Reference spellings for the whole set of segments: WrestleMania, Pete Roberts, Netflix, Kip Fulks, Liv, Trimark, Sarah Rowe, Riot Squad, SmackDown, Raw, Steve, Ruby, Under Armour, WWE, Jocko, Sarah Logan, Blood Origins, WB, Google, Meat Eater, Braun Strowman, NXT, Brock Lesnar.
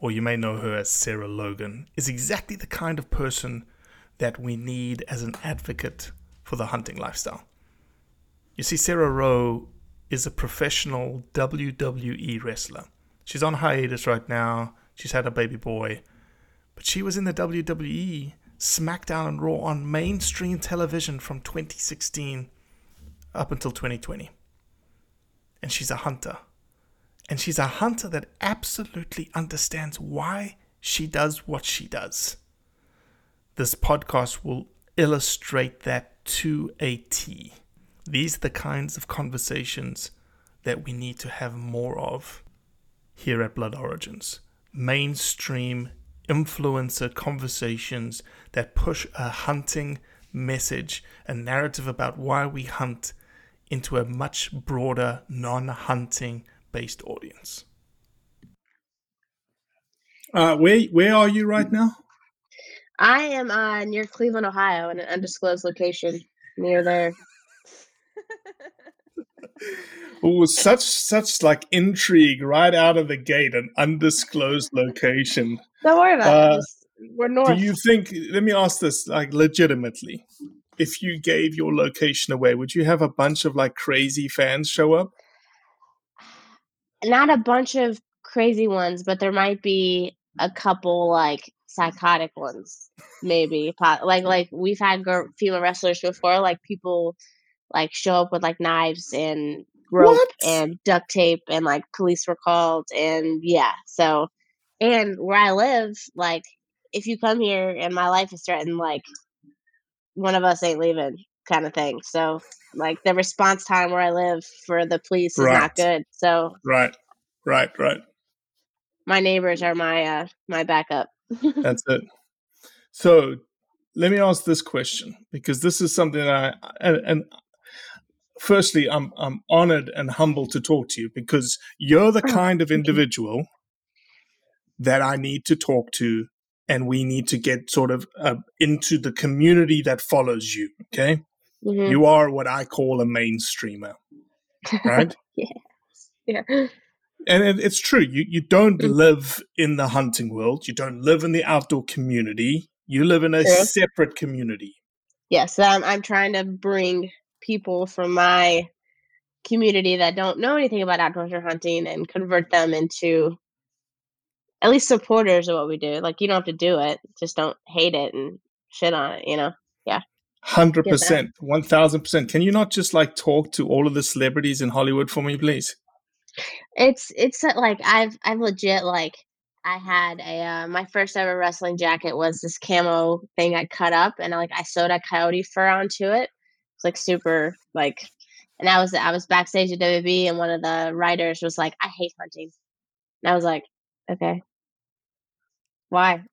or you may know her as Sarah Logan, is exactly the kind of person that we need as an advocate for the hunting lifestyle. You see, Sarah Rowe is a professional WWE wrestler. She's on hiatus right now. She's had a baby boy. But she was in the WWE, SmackDown and Raw on mainstream television from 2016 up until 2020. And she's a hunter. And she's a hunter that absolutely understands why she does what she does. This podcast will illustrate that to a T. These are the kinds of conversations that we need to have more of here at Blood Origins. Mainstream influencer conversations that push a hunting message, a narrative about why we hunt, into a much broader, non-hunting based audience. Where are you right now? I am near Cleveland, Ohio, in an undisclosed location near there. Ooh, such like intrigue right out of the gate, an undisclosed location. Don't worry about it. We're north. Do you think, let me ask this, like legitimately, if you gave your location away, would you have a bunch of like crazy fans show up? Not a bunch of crazy ones, but there might be a couple like psychotic ones, maybe. Like we've had female wrestlers before, like people like show up with like knives and rope and duct tape and like police were called and yeah. So, and where I live, like if you come here and my life is threatened, like one of us ain't leaving kind of thing. So like the response time where I live for the police is not good. So right. My neighbors are my backup. That's it. So let me ask this question, because this is something that firstly, I'm honored and humbled to talk to you, because you're the kind of individual that I need to talk to, and we need to get sort of into the community that follows you, okay? Mm-hmm. You are what I call a mainstreamer, right? Yeah. And it's true. You don't live in the hunting world. You don't live in the outdoor community. You live in a separate community. Yes, I'm trying to bring people from my community that don't know anything about outdoor hunting and convert them into at least supporters of what we do. Like, you don't have to do it. Just don't hate it and shit on it, you know? Yeah. 100%. 1,000%. Can you not just like talk to all of the celebrities in Hollywood for me, please? It's like I've legit like I had my first ever wrestling jacket was this camo thing I cut up and I sewed a coyote fur onto it. Like super like, and I was backstage at WB and one of the writers was like, I hate hunting, and I was like, okay, why?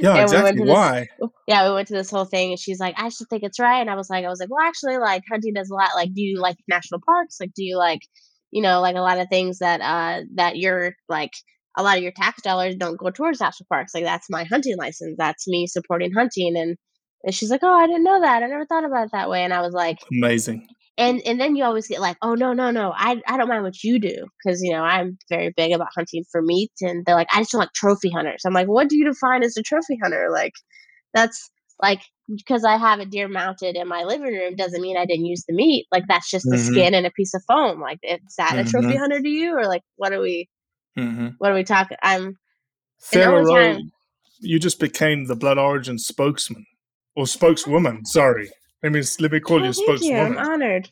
Yeah, exactly, why? Yeah, we went to this whole thing and she's like, I should think it's right, and I was like well actually like hunting does a lot, like do you like national parks, like do you like, you know, like a lot of things that that you're like a lot of your tax dollars don't go towards national parks, like that's my hunting license, that's me supporting hunting. And she's like, oh, I didn't know that. I never thought about it that way. And I was like, amazing. And then you always get like, oh, no. I don't mind what you do. Because, you know, I'm very big about hunting for meat. And they're like, I just don't like trophy hunters. I'm like, what do you define as a trophy hunter? Like, that's like, because I have a deer mounted in my living room doesn't mean I didn't use the meat. Like, that's just the skin and a piece of foam. Like, is that a trophy hunter to you? Or like, what are we talking? I'm Sarah Rowe. you just became the Blood Origin spokesman or spokeswoman. Sorry, let me call you spokeswoman. I'm honored.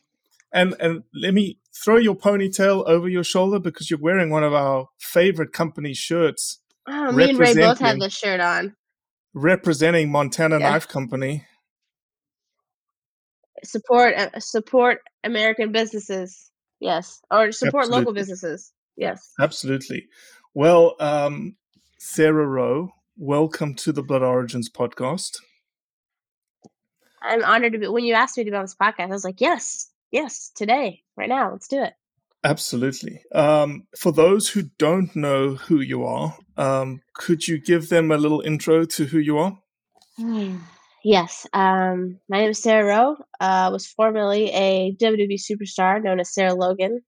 And let me throw your ponytail over your shoulder because you're wearing one of our favorite company shirts. Oh, me and Ray both have this shirt on. Representing Montana Knife Company. Support American businesses. Yes. Or support local businesses. Yes. Absolutely. Well, Sarah Rowe, welcome to the Blood Origins podcast. I'm honored to be. When you asked me to be on this podcast, I was like, yes, today, right now, let's do it. Absolutely. For those who don't know who you are, could you give them a little intro to who you are? Yes. My name is Sarah Rowe. I was formerly a WWE superstar known as Sarah Logan.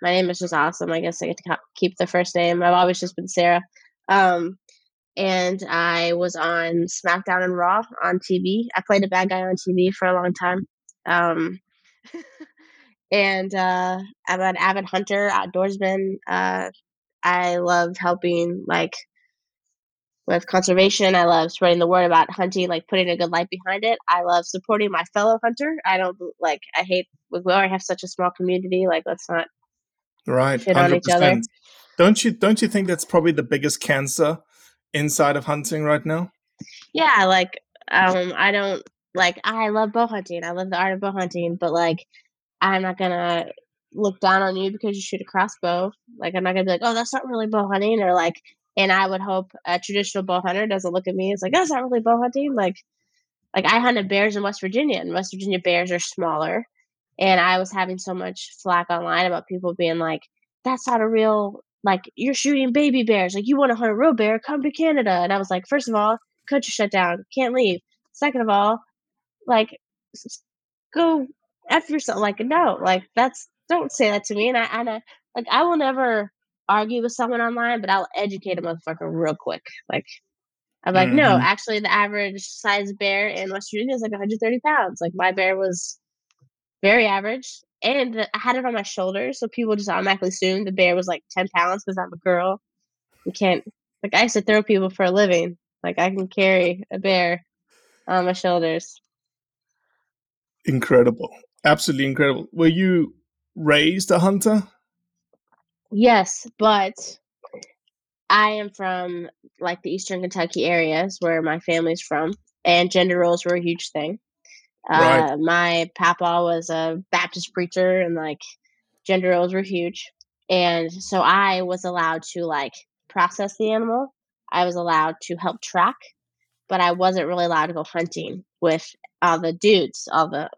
My name is just awesome. I guess I get to keep the first name. I've always just been Sarah. And I was on SmackDown and Raw on TV. I played a bad guy on TV for a long time. And I'm an avid hunter, outdoorsman. I love helping, with conservation. I love spreading the word about hunting, putting a good light behind it. I love supporting my fellow hunter. I hate, we already have such a small community. Let's not shit on each other. Don't you think that's probably the biggest cancer inside of hunting right now? Yeah, I love bow hunting. I love the art of bow hunting, but, I'm not going to look down on you because you shoot a crossbow. I'm not going to be like, oh, that's not really bow hunting. Or, and I would hope a traditional bow hunter doesn't look at me. It's like, that's not really bow hunting. I hunted bears in West Virginia, and West Virginia bears are smaller. And I was having so much flack online about people being like, that's not a real, you're shooting baby bears. You want to hunt a real bear, come to Canada. And I was like, first of all, country shut down. Can't leave. Second of all, go F yourself. No, don't say that to me. And I will never argue with someone online, but I'll educate a motherfucker real quick. No, actually the average size bear in West Virginia is 130 pounds. My bear was very average and I had it on my shoulder. So people just automatically assumed the bear was 10 pounds because I'm a girl. You can't, I used to throw people for a living. I can carry a bear on my shoulders. Incredible. Absolutely incredible. Were you raised a hunter? Yes, but I am from the Eastern Kentucky areas where my family's from, and gender roles were a huge thing. Right. My papa was a Baptist preacher, and gender roles were huge. And so I was allowed to process the animal. I was allowed to help track, but I wasn't really allowed to go hunting with all the dudes, all the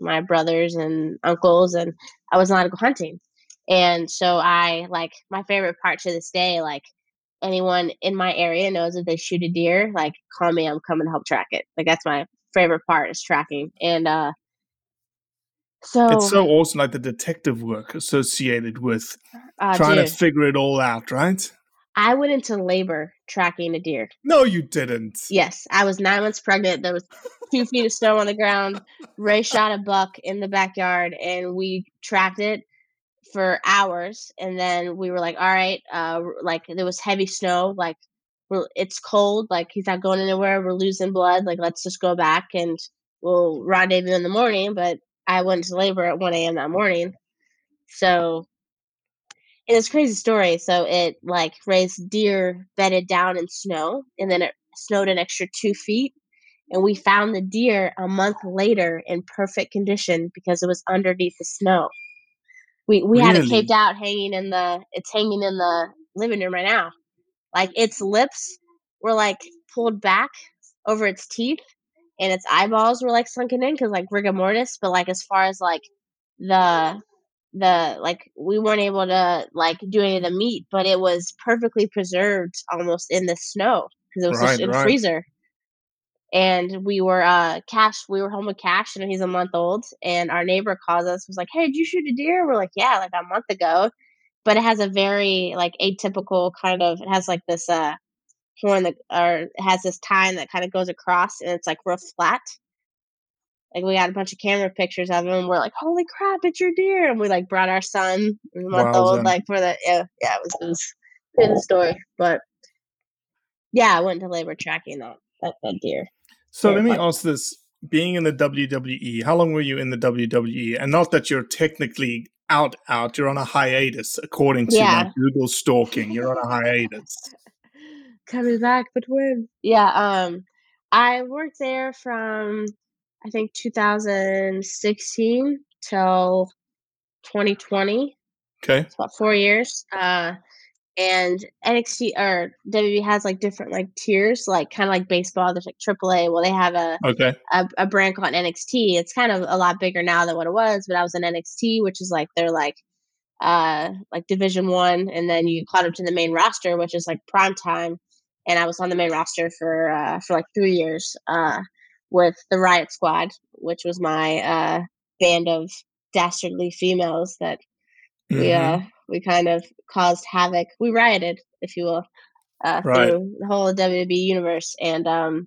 my brothers and uncles, and I was allowed to go hunting. And so I my favorite part to this day, anyone in my area knows if they shoot a deer, call me, I'm coming to help track it. That's my favorite part is tracking. And so it's so awesome, the detective work associated with trying to figure it all out, right? I went into labor tracking a deer. No, you didn't. Yes. I was 9 months pregnant. There was 2 feet of snow on the ground. Ray shot a buck in the backyard, and we tracked it for hours. And then we were all right. There was heavy snow. It's cold. He's not going anywhere. We're losing blood. Let's just go back, and we'll rendezvous in the morning. But I went to labor at 1 a.m. that morning. So... and it's a crazy story. So it raised deer bedded down in snow, and then it snowed an extra 2 feet. And we found the deer a month later in perfect condition because it was underneath the snow. We had it caped out, hanging in the living room right now. Its lips were pulled back over its teeth, and its eyeballs were sunken in because rigor mortis. But as far as we weren't able to do any of the meat, but it was perfectly preserved almost in the snow because it was in the freezer. And we were home with Cash, and he's a month old, and our neighbor calls us, was like, hey, did you shoot a deer? We're like, yeah, a month ago. But it has a very atypical kind of, it has this horn that, or it has this tine that kind of goes across, and it's real flat. We got a bunch of camera pictures of him, and we're like, holy crap, it's your deer. And we brought our son, a month old, for the, it was a story. But Yeah, I went to labor tracking that deer. So let me ask this. Being in the WWE, how long were you in the WWE? And not that you're technically out. You're on a hiatus, according to my Google stalking. You're on a hiatus. Coming back, but when? Yeah, I worked there from, I think, 2016 till 2020. Okay. It's about 4 years. And NXT or WWE has like different like tiers, like kind of like baseball. There's like AAA. Well, they have a brand called NXT. It's kind of a lot bigger now than what it was, but I was in NXT, which is like they're like Division One, and then you caught up to the main roster, which is like prime time. And I was on the main roster for like 3 years with the Riot Squad, which was my band of dastardly females that we kind of caused havoc. We rioted, if you will, through the whole WWE universe. And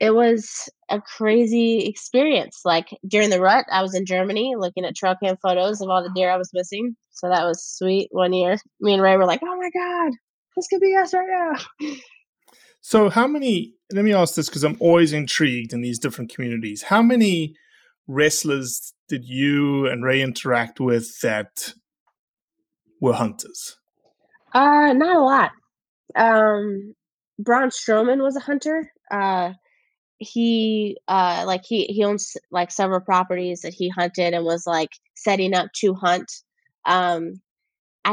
it was a crazy experience. Like during the rut, I was in Germany looking at trail cam photos of all the deer I was missing. So that was sweet. 1 year, me and Ray were like, oh my God, this could be us right now. So let me ask this because I'm always intrigued in these different communities. How many wrestlers did you and Ray interact with that were hunters? Not a lot. Braun Strowman was a hunter. He owns like several properties that he hunted and was like setting up to hunt. I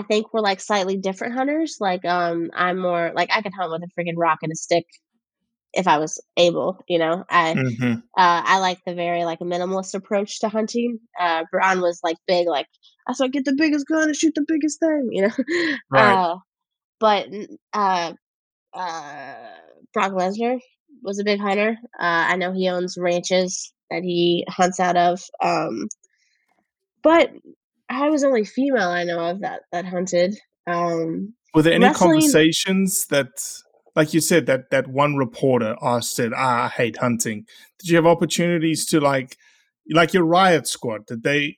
think we're like slightly different hunters. Like I'm more like I could hunt with a freaking rock and a stick if I was able, you know. I like the very like minimalist approach to hunting. Braun was like big, like I said, get the biggest gun and shoot the biggest thing, you know. Right. But Brock Lesnar was a big hunter. I know he owns ranches that he hunts out of. But I was the only female I know of that hunted. Were there any conversations that, like you said, that one reporter asked it, I hate hunting. Did you have opportunities to like your Riot Squad? Did they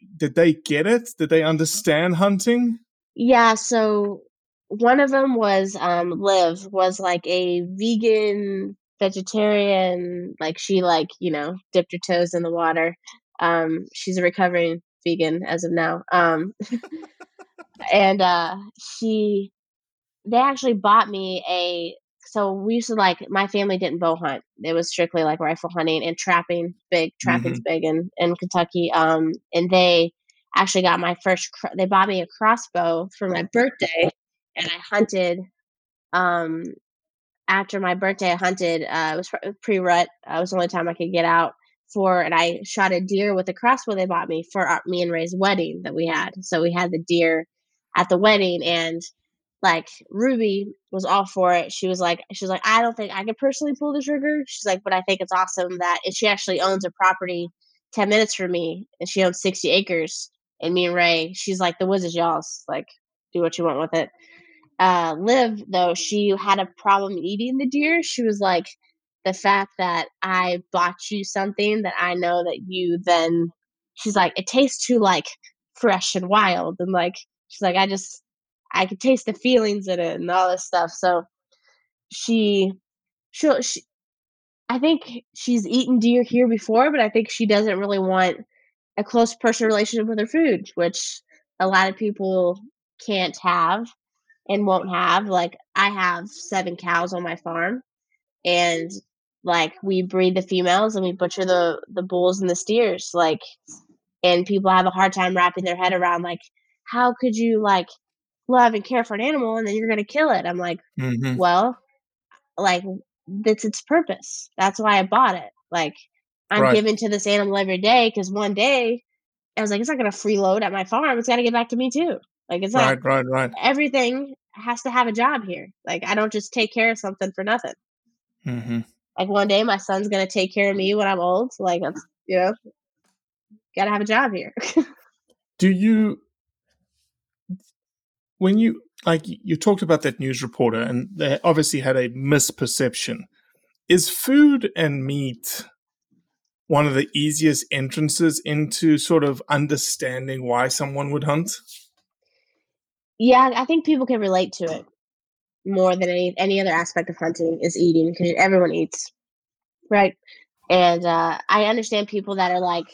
get it? Did they understand hunting? Yeah. So one of them was Liv was like a vegan vegetarian. Like she like, you know, dipped her toes in the water. She's a recovering vegan as of now. And they actually bought me so we used to like, my family didn't bow hunt. It was strictly like rifle hunting and trapping. Trapping's big in Kentucky. And they actually got my they bought me a crossbow for my birthday, and I hunted. After my birthday, I hunted. It was pre-rut. It was the only time I could get out and I shot a deer with a crossbow they bought me for me and Ray's wedding that we had. So we had the deer at the wedding, and like Ruby was all for it. She was like, I don't think I could personally pull the trigger. She's like, but I think it's awesome that, and she actually owns a property 10 minutes from me, and she owns 60 acres. And me and Ray, she's like, the woods is y'all's. Like, do what you want with it. Liv, though, she had a problem eating the deer. She was like, the fact that I bought you something that I know that you then, she's like, it tastes too like fresh and wild. And like, she's like, I could taste the feelings in it and all this stuff. So she I think she's eaten deer here before, but I think she doesn't really want a close personal relationship with her food, which a lot of people can't have and won't have. Like I have 7 cows on my farm, and like we breed the females and we butcher the bulls and the steers, like, and people have a hard time wrapping their head around like, how could you like love and care for an animal and then you're going to kill it? I'm like, well, like that's its purpose. That's why I bought it. Like I'm giving to this animal every day. 'Cause one day I was like, it's not going to freeload at my farm. It's got to get back to me too. Like it's like everything has to have a job here. Like I don't just take care of something for nothing. Like one day my son's going to take care of me when I'm old. So like, you know, got to have a job here. When you, like, you talked about that news reporter, and they obviously had a misperception. Is food and meat one of the easiest entrances into sort of understanding why someone would hunt? Yeah, I think people can relate to it. more than any other aspect of hunting is eating, because everyone eats, right? And I understand people that are like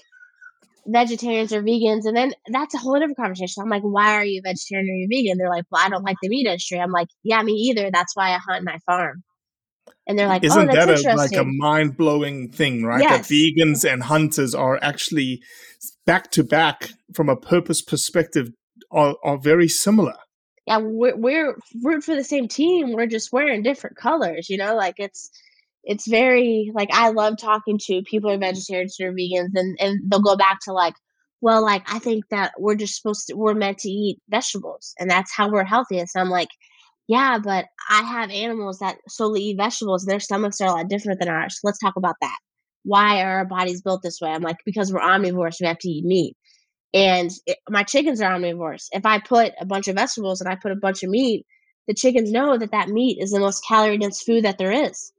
vegetarians or vegans, and then that's a whole different conversation. I'm like, why are you vegetarian or you vegan? They're like, well, I don't like the meat industry. I'm like, yeah, me either. That's why I hunt and I farm. And they're like, isn't that like a mind-blowing thing, right? Yes. That vegans and hunters are actually back-to-back from a purpose perspective are very similar. Yeah, we're root for the same team. We're just wearing different colors, you know? Like, it's very, like, I love talking to people who are vegetarians or vegans, and they'll go back to, like, well, like, I think that we're meant to eat vegetables, and that's how we're healthiest. And I'm like, yeah, but I have animals that solely eat vegetables, and their stomachs are a lot different than ours. So let's talk about that. Why are our bodies built this way? I'm like, because we're omnivores, we have to eat meat. And my chickens are omnivores. If I put a bunch of vegetables and I put a bunch of meat, the chickens know that meat is the most calorie-dense food that there is.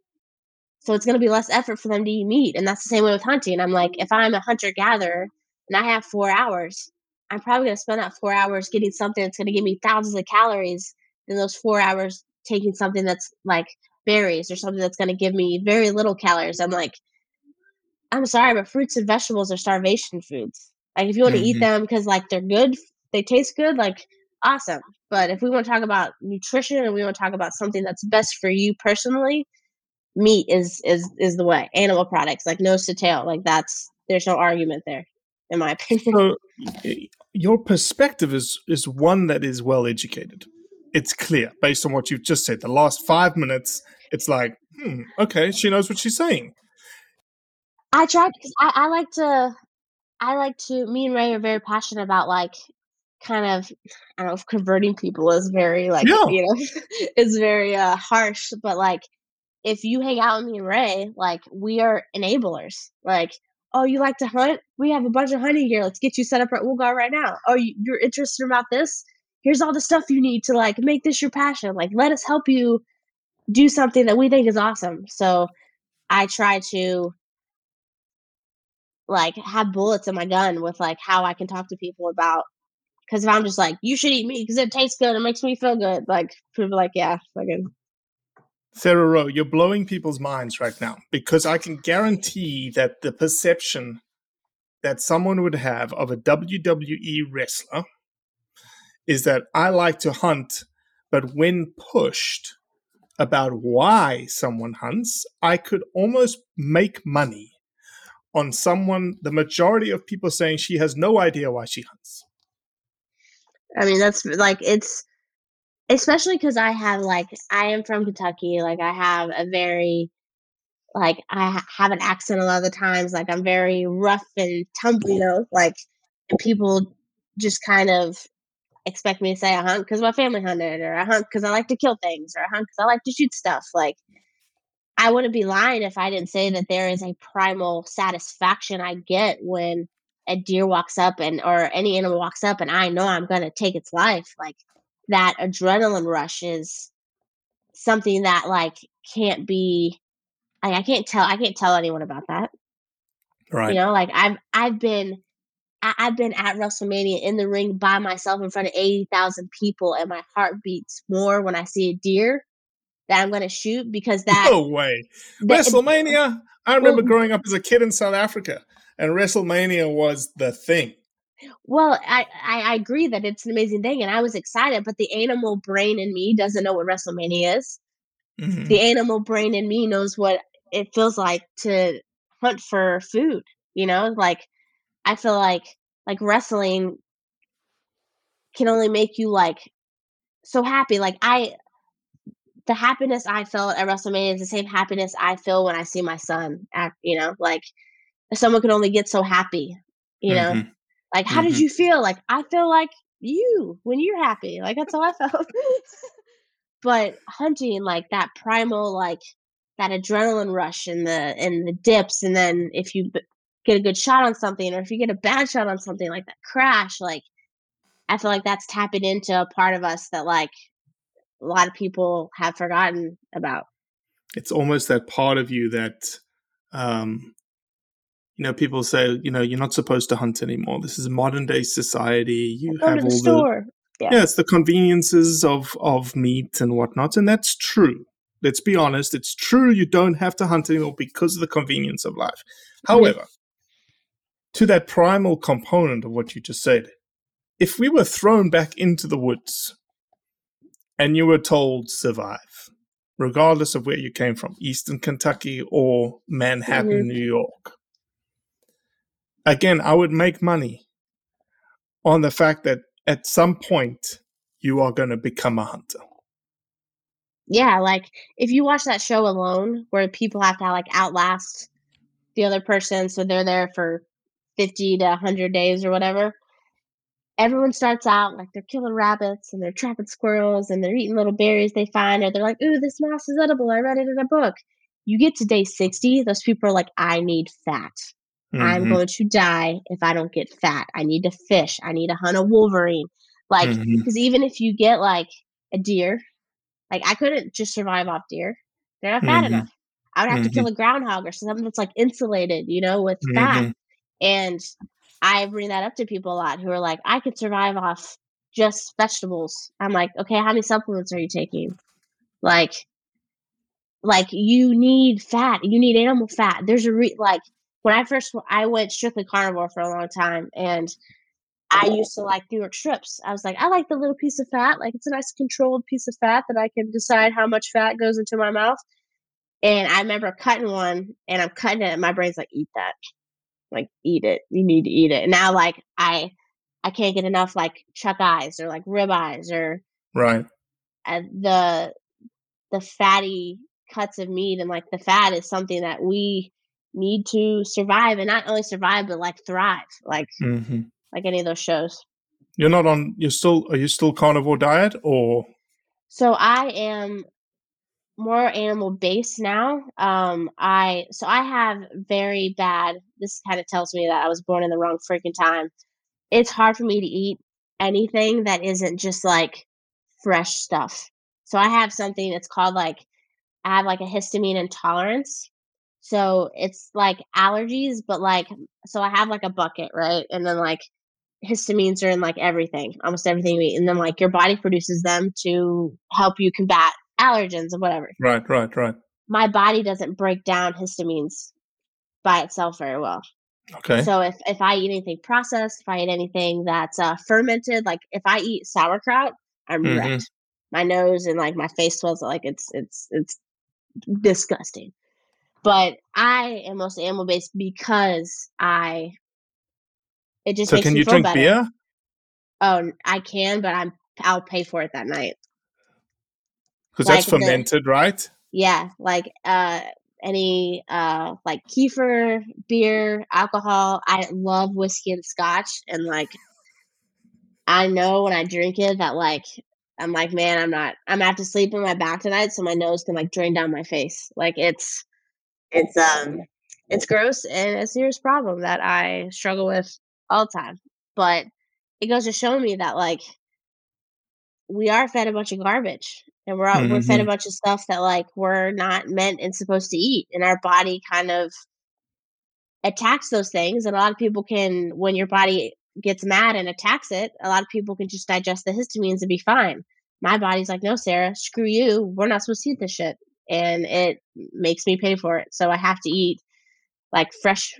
So it's going to be less effort for them to eat meat. And that's the same way with hunting. I'm like, if I'm a hunter-gatherer and I have 4 hours, I'm probably going to spend that 4 hours getting something that's going to give me thousands of calories in those 4 hours taking something that's like berries or something that's going to give me very little calories. I'm like, I'm sorry, but fruits and vegetables are starvation foods. Like, if you want to eat them because, like, they're good, they taste good, like, awesome. But if we want to talk about nutrition and we want to talk about something that's best for you personally, meat is the way. Animal products, like nose to tail, like there's no argument there, in my opinion. So your perspective is one that is well educated. It's clear based on what you've just said. The last 5 minutes, it's like, okay, she knows what she's saying. I try because I like to, me and Ray are very passionate about, like, kind of, I don't know if converting people is very, like, you know, is very harsh, but, like, if you hang out with me and Ray, like, we are enablers. Like, oh, you like to hunt? We have a bunch of hunting gear. Let's get you set up. We'll go right now. Oh, you're interested about this? Here's all the stuff you need to, like, make this your passion. Like, let us help you do something that we think is awesome. So I try to, like, have bullets in my gun with, like, how I can talk to people about, because if I'm just like, you should eat meat because it tastes good, it makes me feel good, like, people are like, yeah, fucking. Sarah Rowe, you're blowing people's minds right now, because I can guarantee that the perception that someone would have of a WWE wrestler is that I like to hunt, but when pushed about why someone hunts, I could almost make money on someone, the majority of people saying she has no idea why she hunts. I mean, that's like, it's especially because I have, like, I am from Kentucky. Like, I have a very, like, I have an accent a lot of the times. Like, I'm very rough and tumble, you know, like, and people just kind of expect me to say I hunt because my family hunted, or I hunt because I like to kill things, or I hunt because I like to shoot stuff. Like, I wouldn't be lying if I didn't say that there is a primal satisfaction I get when a deer walks up or any animal walks up and I know I'm going to take its life. Like, that adrenaline rush is something that, like, can't be, like, I can't tell anyone about that. Right. You know, like, I've been at WrestleMania in the ring by myself in front of 80,000 people, and my heart beats more when I see a deer that I'm going to shoot, because that... No way. WrestleMania? I remember growing up as a kid in South Africa, and WrestleMania was the thing. Well, I agree that it's an amazing thing, and I was excited, but the animal brain in me doesn't know what WrestleMania is. Mm-hmm. The animal brain in me knows what it feels like to hunt for food, you know? Like, I feel like wrestling can only make you, like, so happy. Like, the happiness I felt at WrestleMania is the same happiness I feel when I see my son act, you know, like, someone can only get so happy, you know, like, how did you feel? Like, I feel like you when you're happy, like, that's how I felt. But hunting, like, that primal, like, that adrenaline rush and the dips. And then if you get a good shot on something, or if you get a bad shot on something, like that crash, like, I feel like that's tapping into a part of us that, like, a lot of people have forgotten about. It's almost that part of you that, you know, people say, you know, you're not supposed to hunt anymore. This is modern day society. You have all the Yeah, it's the conveniences of meat and whatnot, and that's true. Let's be honest, it's true. You don't have to hunt anymore because of the convenience of life. However, to that primal component of what you just said, if we were thrown back into the woods and you were told survive, regardless of where you came from, Eastern Kentucky or Manhattan, New York, again, I would make money on the fact that at some point you are going to become a hunter. Yeah, like if you watch that show Alone, where people have to like outlast the other person, so they're there for 50 to 100 days or whatever. Everyone starts out like they're killing rabbits and they're trapping squirrels and they're eating little berries they find, or they're like, ooh, this mouse is edible. I read it in a book. You get to day 60, those people are like, I need fat. Mm-hmm. I'm going to die if I don't get fat. I need to fish. I need to hunt a wolverine. Like, because even if you get like a deer, like I couldn't just survive off deer. They're not fat enough. I would have to kill a groundhog or something that's like insulated, you know, with fat. And I bring that up to people a lot who are like, I could survive off just vegetables. I'm like, okay, how many supplements are you taking? Like you need fat, you need animal fat. There's a like when I went strictly carnivore for a long time, and I used to like New York strips. I was like, I like the little piece of fat. Like it's a nice controlled piece of fat that I can decide how much fat goes into my mouth. And I remember cutting one, and I'm cutting it, and my brain's like, eat that. Like, eat it. You need to eat it. And now, like, I can't get enough, like, chuck eyes or, like, rib eyes or the fatty cuts of meat. And, like, the fat is something that we need to survive, and not only survive but, like, thrive, like like any of those shows. You're not on – are you still carnivore diet or – So I am – more animal based now. I have very bad, this kind of tells me that I was born in the wrong freaking time. It's hard for me to eat anything that isn't just like fresh stuff. So I have something that's called like, I have like a histamine intolerance. So it's like allergies, but like, so I have like a bucket, right? And then like histamines are in like everything, almost everything we eat. And then like your body produces them to help you combat allergens and whatever. Right. My body doesn't break down histamines by itself very well. Okay. So if I eat anything processed, if I eat anything that's fermented, like if I eat sauerkraut, I'm wrecked. My nose and like my face swells, like it's disgusting. But I am mostly animal based because it just makes me feel better. So can you drink beer? Oh, I can, but I'll pay for it that night. Because like that's fermented, right? Yeah, like any like kefir, beer, alcohol. I love whiskey and scotch, and like I know when I drink it that like I'm like, man, I'm gonna have to sleep on my back tonight, so my nose can like drain down my face. Like it's gross and a serious problem that I struggle with all the time. But it goes to show me that like we are fed a bunch of garbage. And we're fed a bunch of stuff that like we're not meant and supposed to eat, and our body kind of attacks those things. And a lot of people can, when your body gets mad and attacks it, a lot of people can just digest the histamines and be fine. My body's like, no, Sarah, screw you. We're not supposed to eat this shit, and it makes me pay for it. So I have to eat like fresh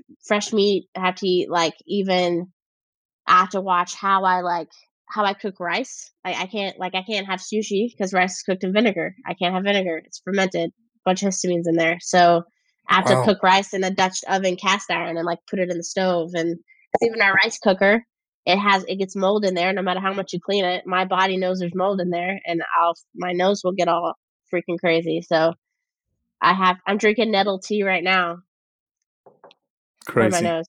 meat. I have to eat like I have to watch how I cook rice. I can't have sushi because rice is cooked in vinegar. I can't have vinegar. It's fermented. A bunch of histamines in there. So I have to cook rice in a Dutch oven cast iron and like put it in the stove. And even our rice cooker, it gets mold in there. No matter how much you clean it, my body knows there's mold in there, and my nose will get all freaking crazy. So I'm drinking nettle tea right now. Crazy. For my nose.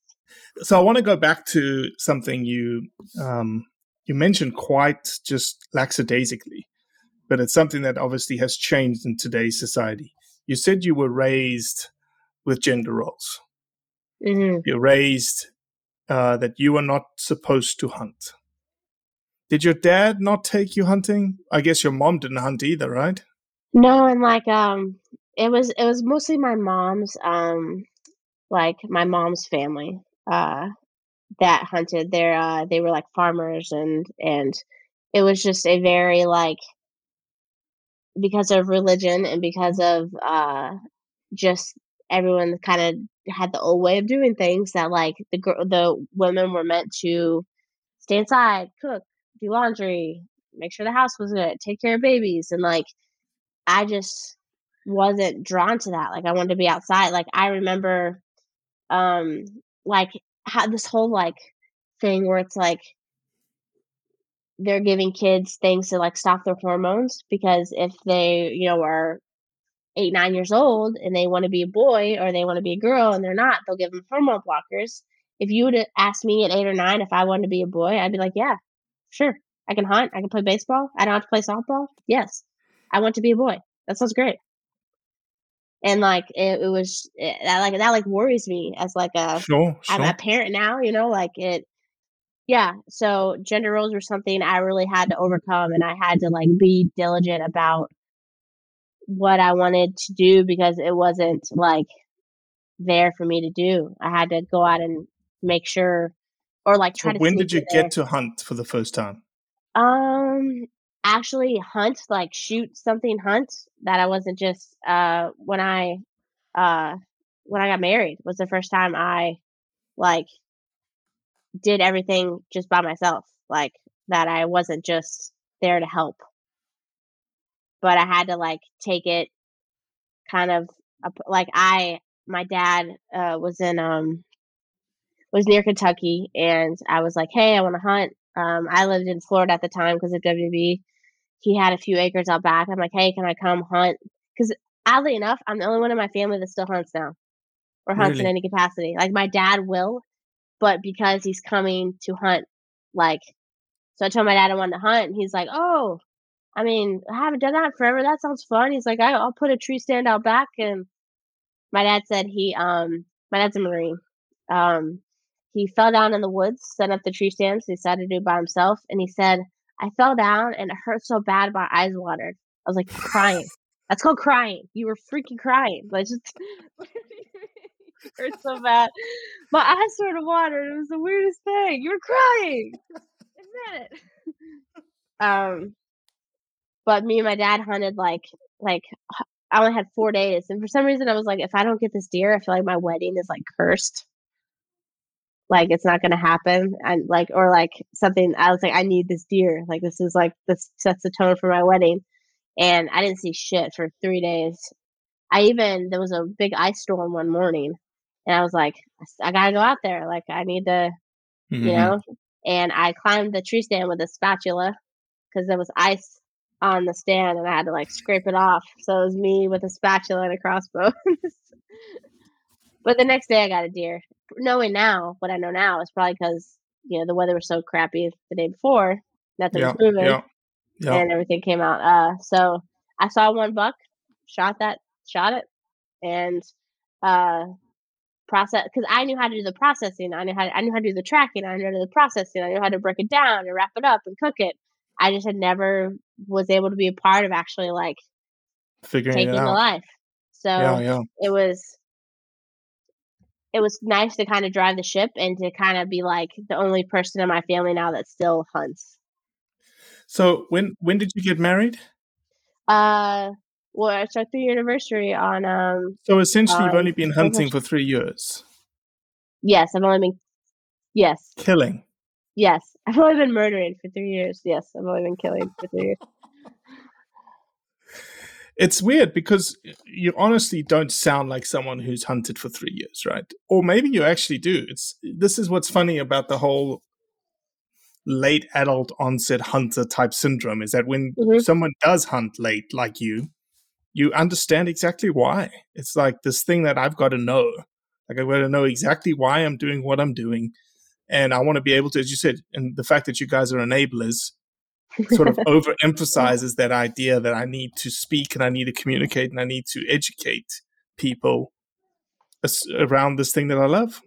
So I want to go back to something you mentioned quite just lackadaisically, but it's something that obviously has changed in today's society. You said you were raised with gender roles. Mm-hmm. You're raised that you are not supposed to hunt. Did your dad not take you hunting? I guess your mom didn't hunt either, right? No, and like it was mostly my mom's family that hunted. They were like farmers and it was just a very, like, because of religion and because of just everyone kind of had the old way of doing things that, like, the women were meant to stay inside, cook, do laundry, make sure the house was good, take care of babies. And, like, I just wasn't drawn to that. Like, I wanted to be outside. Like, I remember, like, how this whole, like, thing where it's, like, they're giving kids things to, like, stop their hormones, because if they, you know, are 8, 9 years old and they want to be a boy or they want to be a girl and they're not, they'll give them hormone blockers. If you would have asked me at 8 or 9 if I wanted to be a boy, I'd be like, yeah, sure. I can hunt. I can play baseball. I don't have to play softball. Yes. I want to be a boy. That sounds great. And, like, it worries me as, like, I'm a parent now, you know, like, it. Yeah, so gender roles were something I really had to overcome, and I had to, like, be diligent about what I wanted to do, because it wasn't, like, there for me to do. I had to go out and make sure, or, like, try to. When did you get to hunt for the first time? Actually hunt, like, shoot something, hunt, that I wasn't just when I got married was the first time I, like, did everything just by myself, like, that I wasn't just there to help, but I had to, like, take it kind of like, my dad was near Kentucky, and I was like, hey, I want to hunt. I lived in Florida at the time because of WWE. He had a few acres out back. I'm like, hey, can I come hunt? Because oddly enough, I'm the only one in my family that still hunts now, or hunts really? In any capacity. Like, my dad will, but because he's coming to hunt, like, so I told my dad I wanted to hunt, and he's like, oh, I mean, I haven't done that forever. That sounds fun. He's like, I'll put a tree stand out back. And my dad said my dad's a Marine. He fell down in the woods, set up the tree stands. He decided to do it by himself. And he said, I fell down and it hurt so bad my eyes watered. I was like, crying. That's called crying. You were freaking crying. Like, just it hurt so bad. My eyes started watering. It was the weirdest thing. You were crying. Admit it. But me and my dad hunted, like I only had 4 days. And for some reason I was like, if I don't get this deer, I feel like my wedding is, like, cursed. Like, it's not going to happen. And, like, or, like, something, I was like, I need this deer. Like, this is, like, this sets the tone for my wedding. And I didn't see shit for 3 days. There was a big ice storm one morning, and I was like, I got to go out there. Like, I need to, you know, and I climbed the tree stand with a spatula because there was ice on the stand, and I had to, like, scrape it off. So it was me with a spatula and a crossbow. But the next day I got a deer. Knowing now, what I know now is probably because, you know, the weather was so crappy the day before. Nothing was moving. Yeah. And everything came out. So I saw one buck, shot it, and process, because I knew how to do the processing. I knew how to do the tracking. I knew how to do the processing. I knew how to break it down and wrap it up and cook it. I just had never was able to be a part of actually, like, figuring taking it out. The life. So It was nice to kind of drive the ship and to kind of be, like, the only person in my family now that still hunts. So when did you get married? Well, it's our 3-year anniversary on. So essentially, you've only been hunting for 3 years. Yes, I've only been. Yes. Killing. Yes, I've only been murdering for 3 years. Yes, I've only been killing for 3 years. It's weird because you honestly don't sound like someone who's hunted for 3 years, right? Or maybe you actually do. This is what's funny about the whole late adult onset hunter type syndrome is that when someone does hunt late like you understand exactly why. It's like this thing that I've got to know. Like, I've got to know exactly why I'm doing what I'm doing. And I want to be able to, as you said, and the fact that you guys are enablers sort of overemphasizes that idea that I need to speak and I need to communicate and I need to educate people around this thing that I love.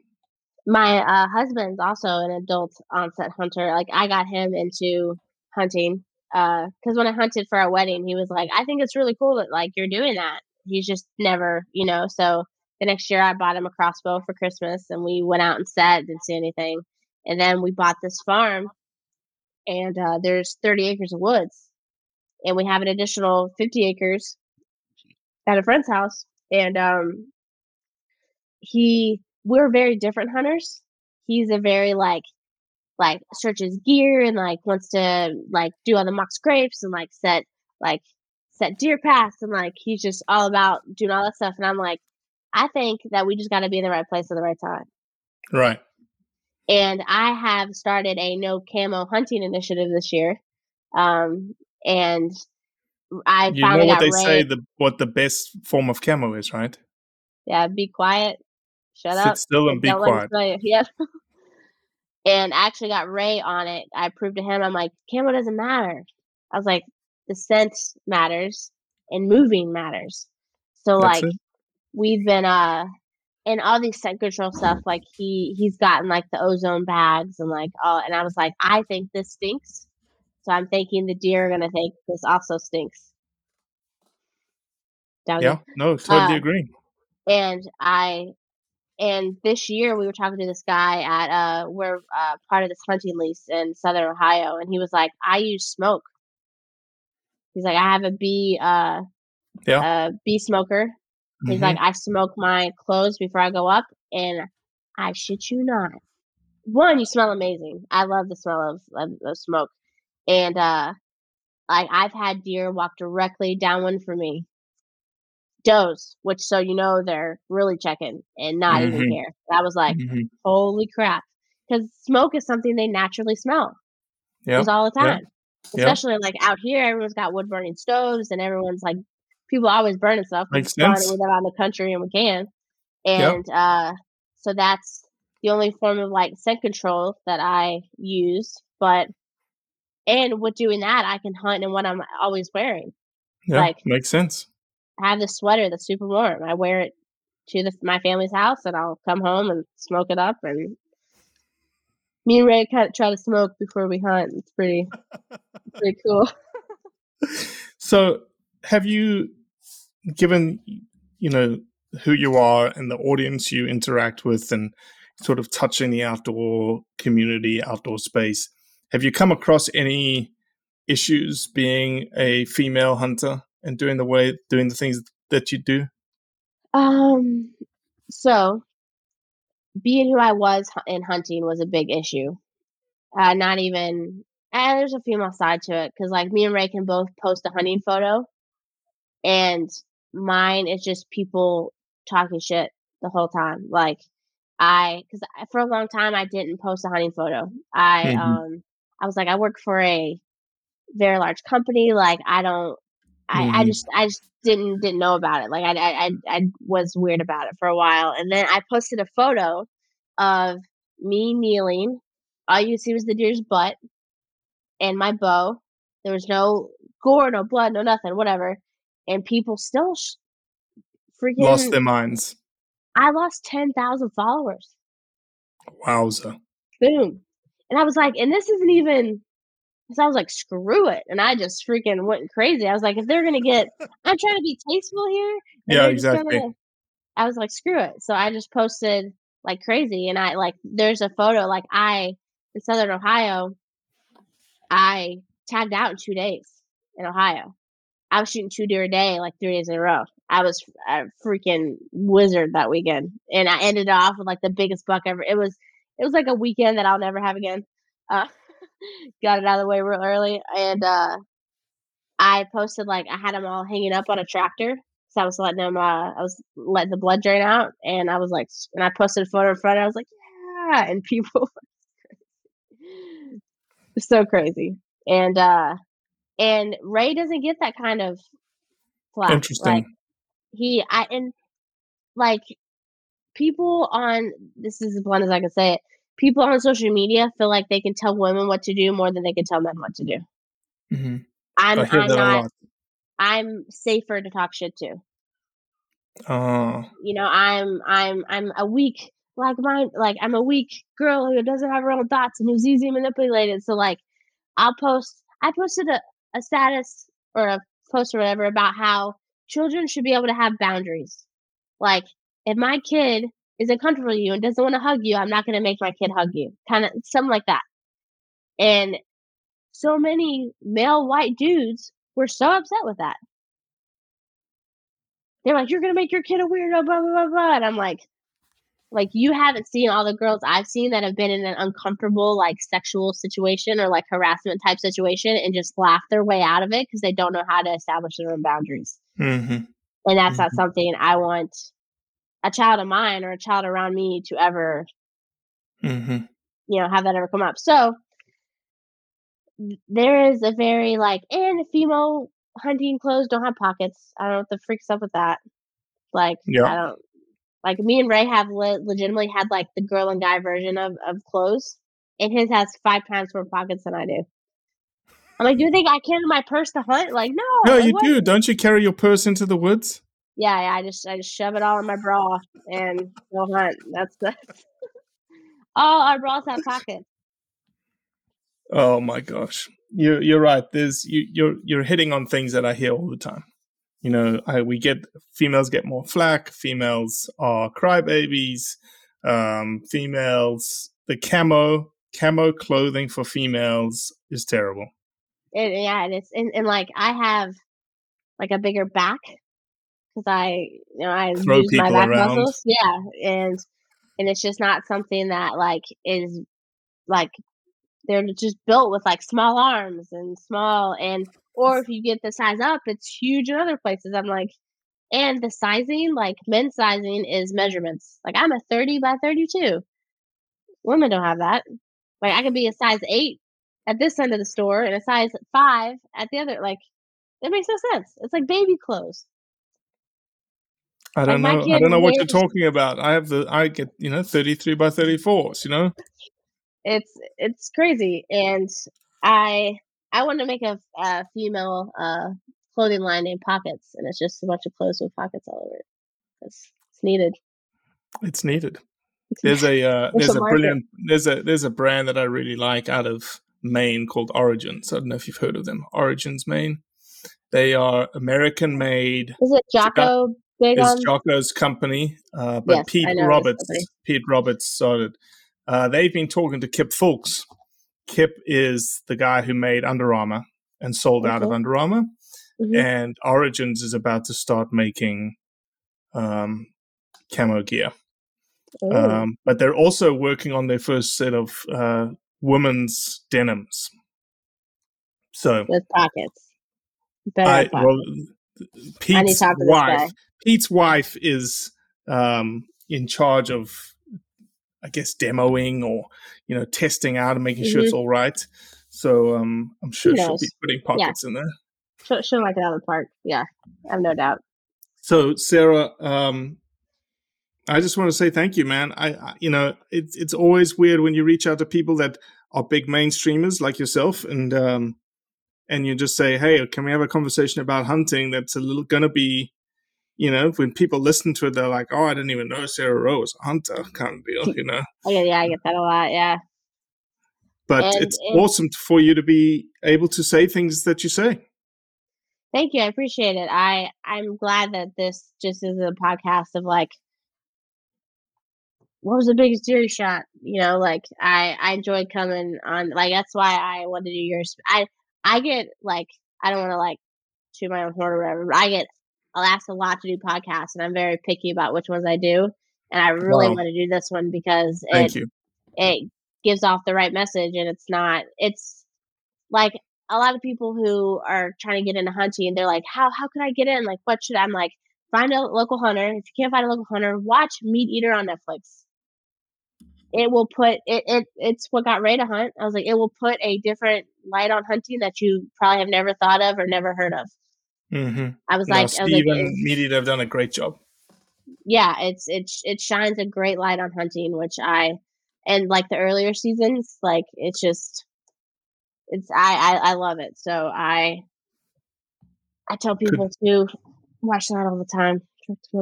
My husband's also an adult onset hunter. Like, I got him into hunting because when I hunted for our wedding, he was like, I think it's really cool that, like, you're doing that. He's just never, you know. So the next year I bought him a crossbow for Christmas, and we went out and sat, didn't see anything. And then we bought this farm and there's 30 acres of woods, and we have an additional 50 acres at a friend's house. And we're very different hunters. He's a very like searches gear and like wants to like do all the mock scrapes and set deer paths, and like he's just all about doing all that stuff. And I'm like, I think that we just got to be in the right place at the right time. Right. And I have started a no camo hunting initiative this year. And I you finally know what got they Ray. Say the what the best form of camo is, right? Yeah, be quiet, shut Sit up, still and be quiet. Yep. And I actually got Ray on it. I proved to him, I'm like, camo doesn't matter. I was like, the scent matters and moving matters. So that's like it. We've been and all these scent control stuff, like he's gotten like the ozone bags and like all, and I was like, I think this stinks. So I'm thinking the deer are gonna think this also stinks. Down yeah, there. No, totally agree. And this year we were talking to this guy at we're part of this hunting lease in Southern Ohio, and he was like, I use smoke. He's like, I have a bee smoker. He's like, I smoke my clothes before I go up, and I shit you not. One, you smell amazing. I love the smell of smoke. And like I've had deer walk directly downwind from me. Does, which so you know they're really checking and not even care. I was like, holy crap. Because smoke is something they naturally smell. Yeah. It's all the time. Yeah. Especially like out here, everyone's got wood burning stoves and everyone's like, people always burning stuff. Makes sense. We live out in the country and we can. And so that's the only form of like scent control that I use. But, and with doing that, I can hunt in what I'm always wearing. Yeah. Like, makes sense. I have this sweater that's super warm. I wear it to my family's house, and I'll come home and smoke it up. And me and Ray kind of try to smoke before we hunt. It's pretty cool. So, have you, given you know who you are and the audience you interact with, and sort of touching the outdoor community, outdoor space, have you come across any issues being a female hunter? And doing the things that you do? So being who I was in hunting was a big issue. There's a female side to it. Cause like me and Ray can both post a hunting photo, and mine is just people talking shit the whole time. Like cause for a long time I didn't post a hunting photo. I was like, I work for a very large company. Like I just didn't know about it. Like I was weird about it for a while, and then I posted a photo of me kneeling. All you see was the deer's butt and my bow. There was no gore, no blood, no nothing, whatever. And people still freaking lost their minds. I lost 10,000 followers. Wowza! Boom! And I was like, and this isn't even. So I was like, screw it. And I just freaking went crazy. I was like, if they're going to get, I'm trying to be tasteful here. Yeah, exactly. I was like, screw it. So I just posted like crazy. And I like, there's a photo, like in Southern Ohio, I tagged out in 2 days in Ohio. I was shooting 2 deer a day, like 3 days in a row. I was a freaking wizard that weekend. And I ended off with like the biggest buck ever. It was like a weekend that I'll never have again. Got it out of the way real early, and I posted like I had them all hanging up on a tractor, so I was letting them. I was letting the blood drain out, and I was like, and I posted a photo in front. And I was like, yeah, and people, so crazy, and Ray doesn't get that kind of flack. Interesting. Like, people on this is as blunt as I can say it. People on social media feel like they can tell women what to do more than they can tell men what to do. Mm-hmm. I'm not. I'm safer to talk shit to. Oh. You know, I'm a weak I'm a weak girl who doesn't have her own thoughts and who's easily manipulated. So like, I posted a status or a post or whatever about how children should be able to have boundaries. Like, if my kid isn't comfortable with you and doesn't want to hug you, I'm not going to make my kid hug you. Kind of something like that. And so many male white dudes were so upset with that. They're like, you're going to make your kid a weirdo, blah, blah, blah, blah. And I'm like, you haven't seen all the girls I've seen that have been in an uncomfortable, like, sexual situation or, like, harassment type situation and just laugh their way out of it because they don't know how to establish their own boundaries. Mm-hmm. And that's not something I want a child of mine or a child around me to ever, you know, have that ever come up. So there is a very, like, and female hunting clothes don't have pockets. I don't know what the freak's up with that. Like, yeah. I don't, like, me and Ray have legitimately had, like, the girl and guy version of clothes, and his has 5 times more pockets than I do. I'm like, do you think I carry my purse to hunt? Like, no. No, you do. Don't you carry your purse into the woods? Yeah, I just shove it all in my bra and go hunt. That's all our bras have pockets. Oh my gosh, you're right. You're hitting on things that I hear all the time. You know, females get more flack. Females are crybabies. Females, the camo clothing for females is terrible. And like I have like a bigger back because I throw use my back around. Muscles. Yeah, and it's just not something that like is like. They're just built with like small arms and small or if you get the size up, it's huge in other places. I'm like, and the sizing, like men's sizing is measurements. Like I'm a 30 by 32. Women don't have that. Like I can be a size 8 at this end of the store and a size 5 at the other. Like it makes no sense. It's like baby clothes. I don't know what you're talking about. I get 33 by 34s. You know. It's crazy, and I want to make a female clothing line named Pockets, and it's just a bunch of clothes with pockets all over it. It's needed. It's needed. There's a brand that I really like out of Maine called Origins. I don't know if you've heard of them. Origins, Maine. They are American made. Is it Jocko? It's Jocko's company, but yes, Pete Roberts started. They've been talking to Kip Fulks. Kip is the guy who made Under Armour and sold out of Under Armour. Mm-hmm. And Origins is about to start making camo gear. Oh. But they're also working on their first set of women's denims. So with pockets. Pete's wife is in charge of, I guess, demoing or, testing out and making sure it's all right. So I'm sure she'll be putting pockets in there. She'll like it out of the park. Yeah, I have no doubt. So, Sarah, I just want to say thank you, man. It's always weird when you reach out to people that are big mainstreamers like yourself and you just say, hey, can we have a conversation about hunting that's a little going to be, when people listen to it, they're like, oh, I didn't even know Sarah Rowe was a hunter kind of deal, Yeah, I get that a lot, yeah. But it's awesome for you to be able to say things that you say. Thank you. I appreciate it. I'm glad that this just is a podcast of like, what was the biggest deer you shot? I enjoyed coming on. Like, that's why I wanted to do yours. I get like, I don't want to like chew my own horn or whatever, but I'll ask a lot to do podcasts, and I'm very picky about which ones I do. And I really want to do this one because it gives off the right message, and it's like a lot of people who are trying to get into hunting, and they're like, how can I get in? Like, what should I'm like, find a local hunter. If you can't find a local hunter, watch Meat Eater on Netflix. It will put it's what got Ray to hunt. I was like, it will put a different light on hunting that you probably have never thought of or never heard of. Mm-hmm. Steve and Meat Eater have done a great job. Yeah, it shines a great light on hunting, which like the earlier seasons, like it's just I love it. So I tell people to watch that all the time.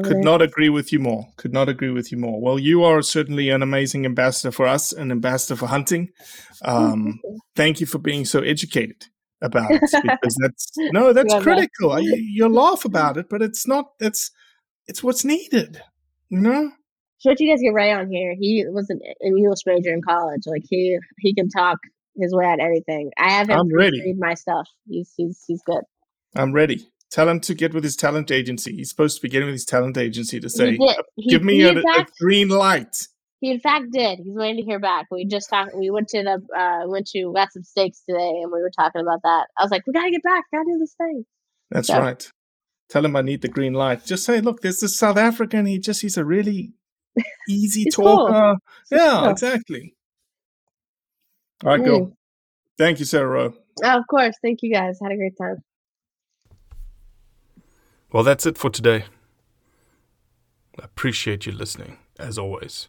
Could not agree with you more. Well, you are certainly an amazing ambassador for us, an ambassador for hunting. Thank you for being so educated about it, because that's critical. You laugh about it, but it's not. It's what's needed, Should you guys get Ray on here? He was an English major in college. Like he can talk his way at everything. I have him read my stuff. He's good. I'm ready. Tell him to get with his talent agency. He's supposed to be getting with his talent agency to say, give me a green light. He in fact did. He's waiting to hear back. We just talked. We went to the got some steaks today, and we were talking about that. I was like, we gotta get back. Gotta do this thing. That's right. Tell him I need the green light. Just say, look, there's this South African. He's a really easy talker. Cool. Yeah, cool. Exactly. All right, cool. Thank you, Sarah Rowe. Oh, of course. Thank you, guys. Had a great time. Well, that's it for today. I appreciate you listening, as always.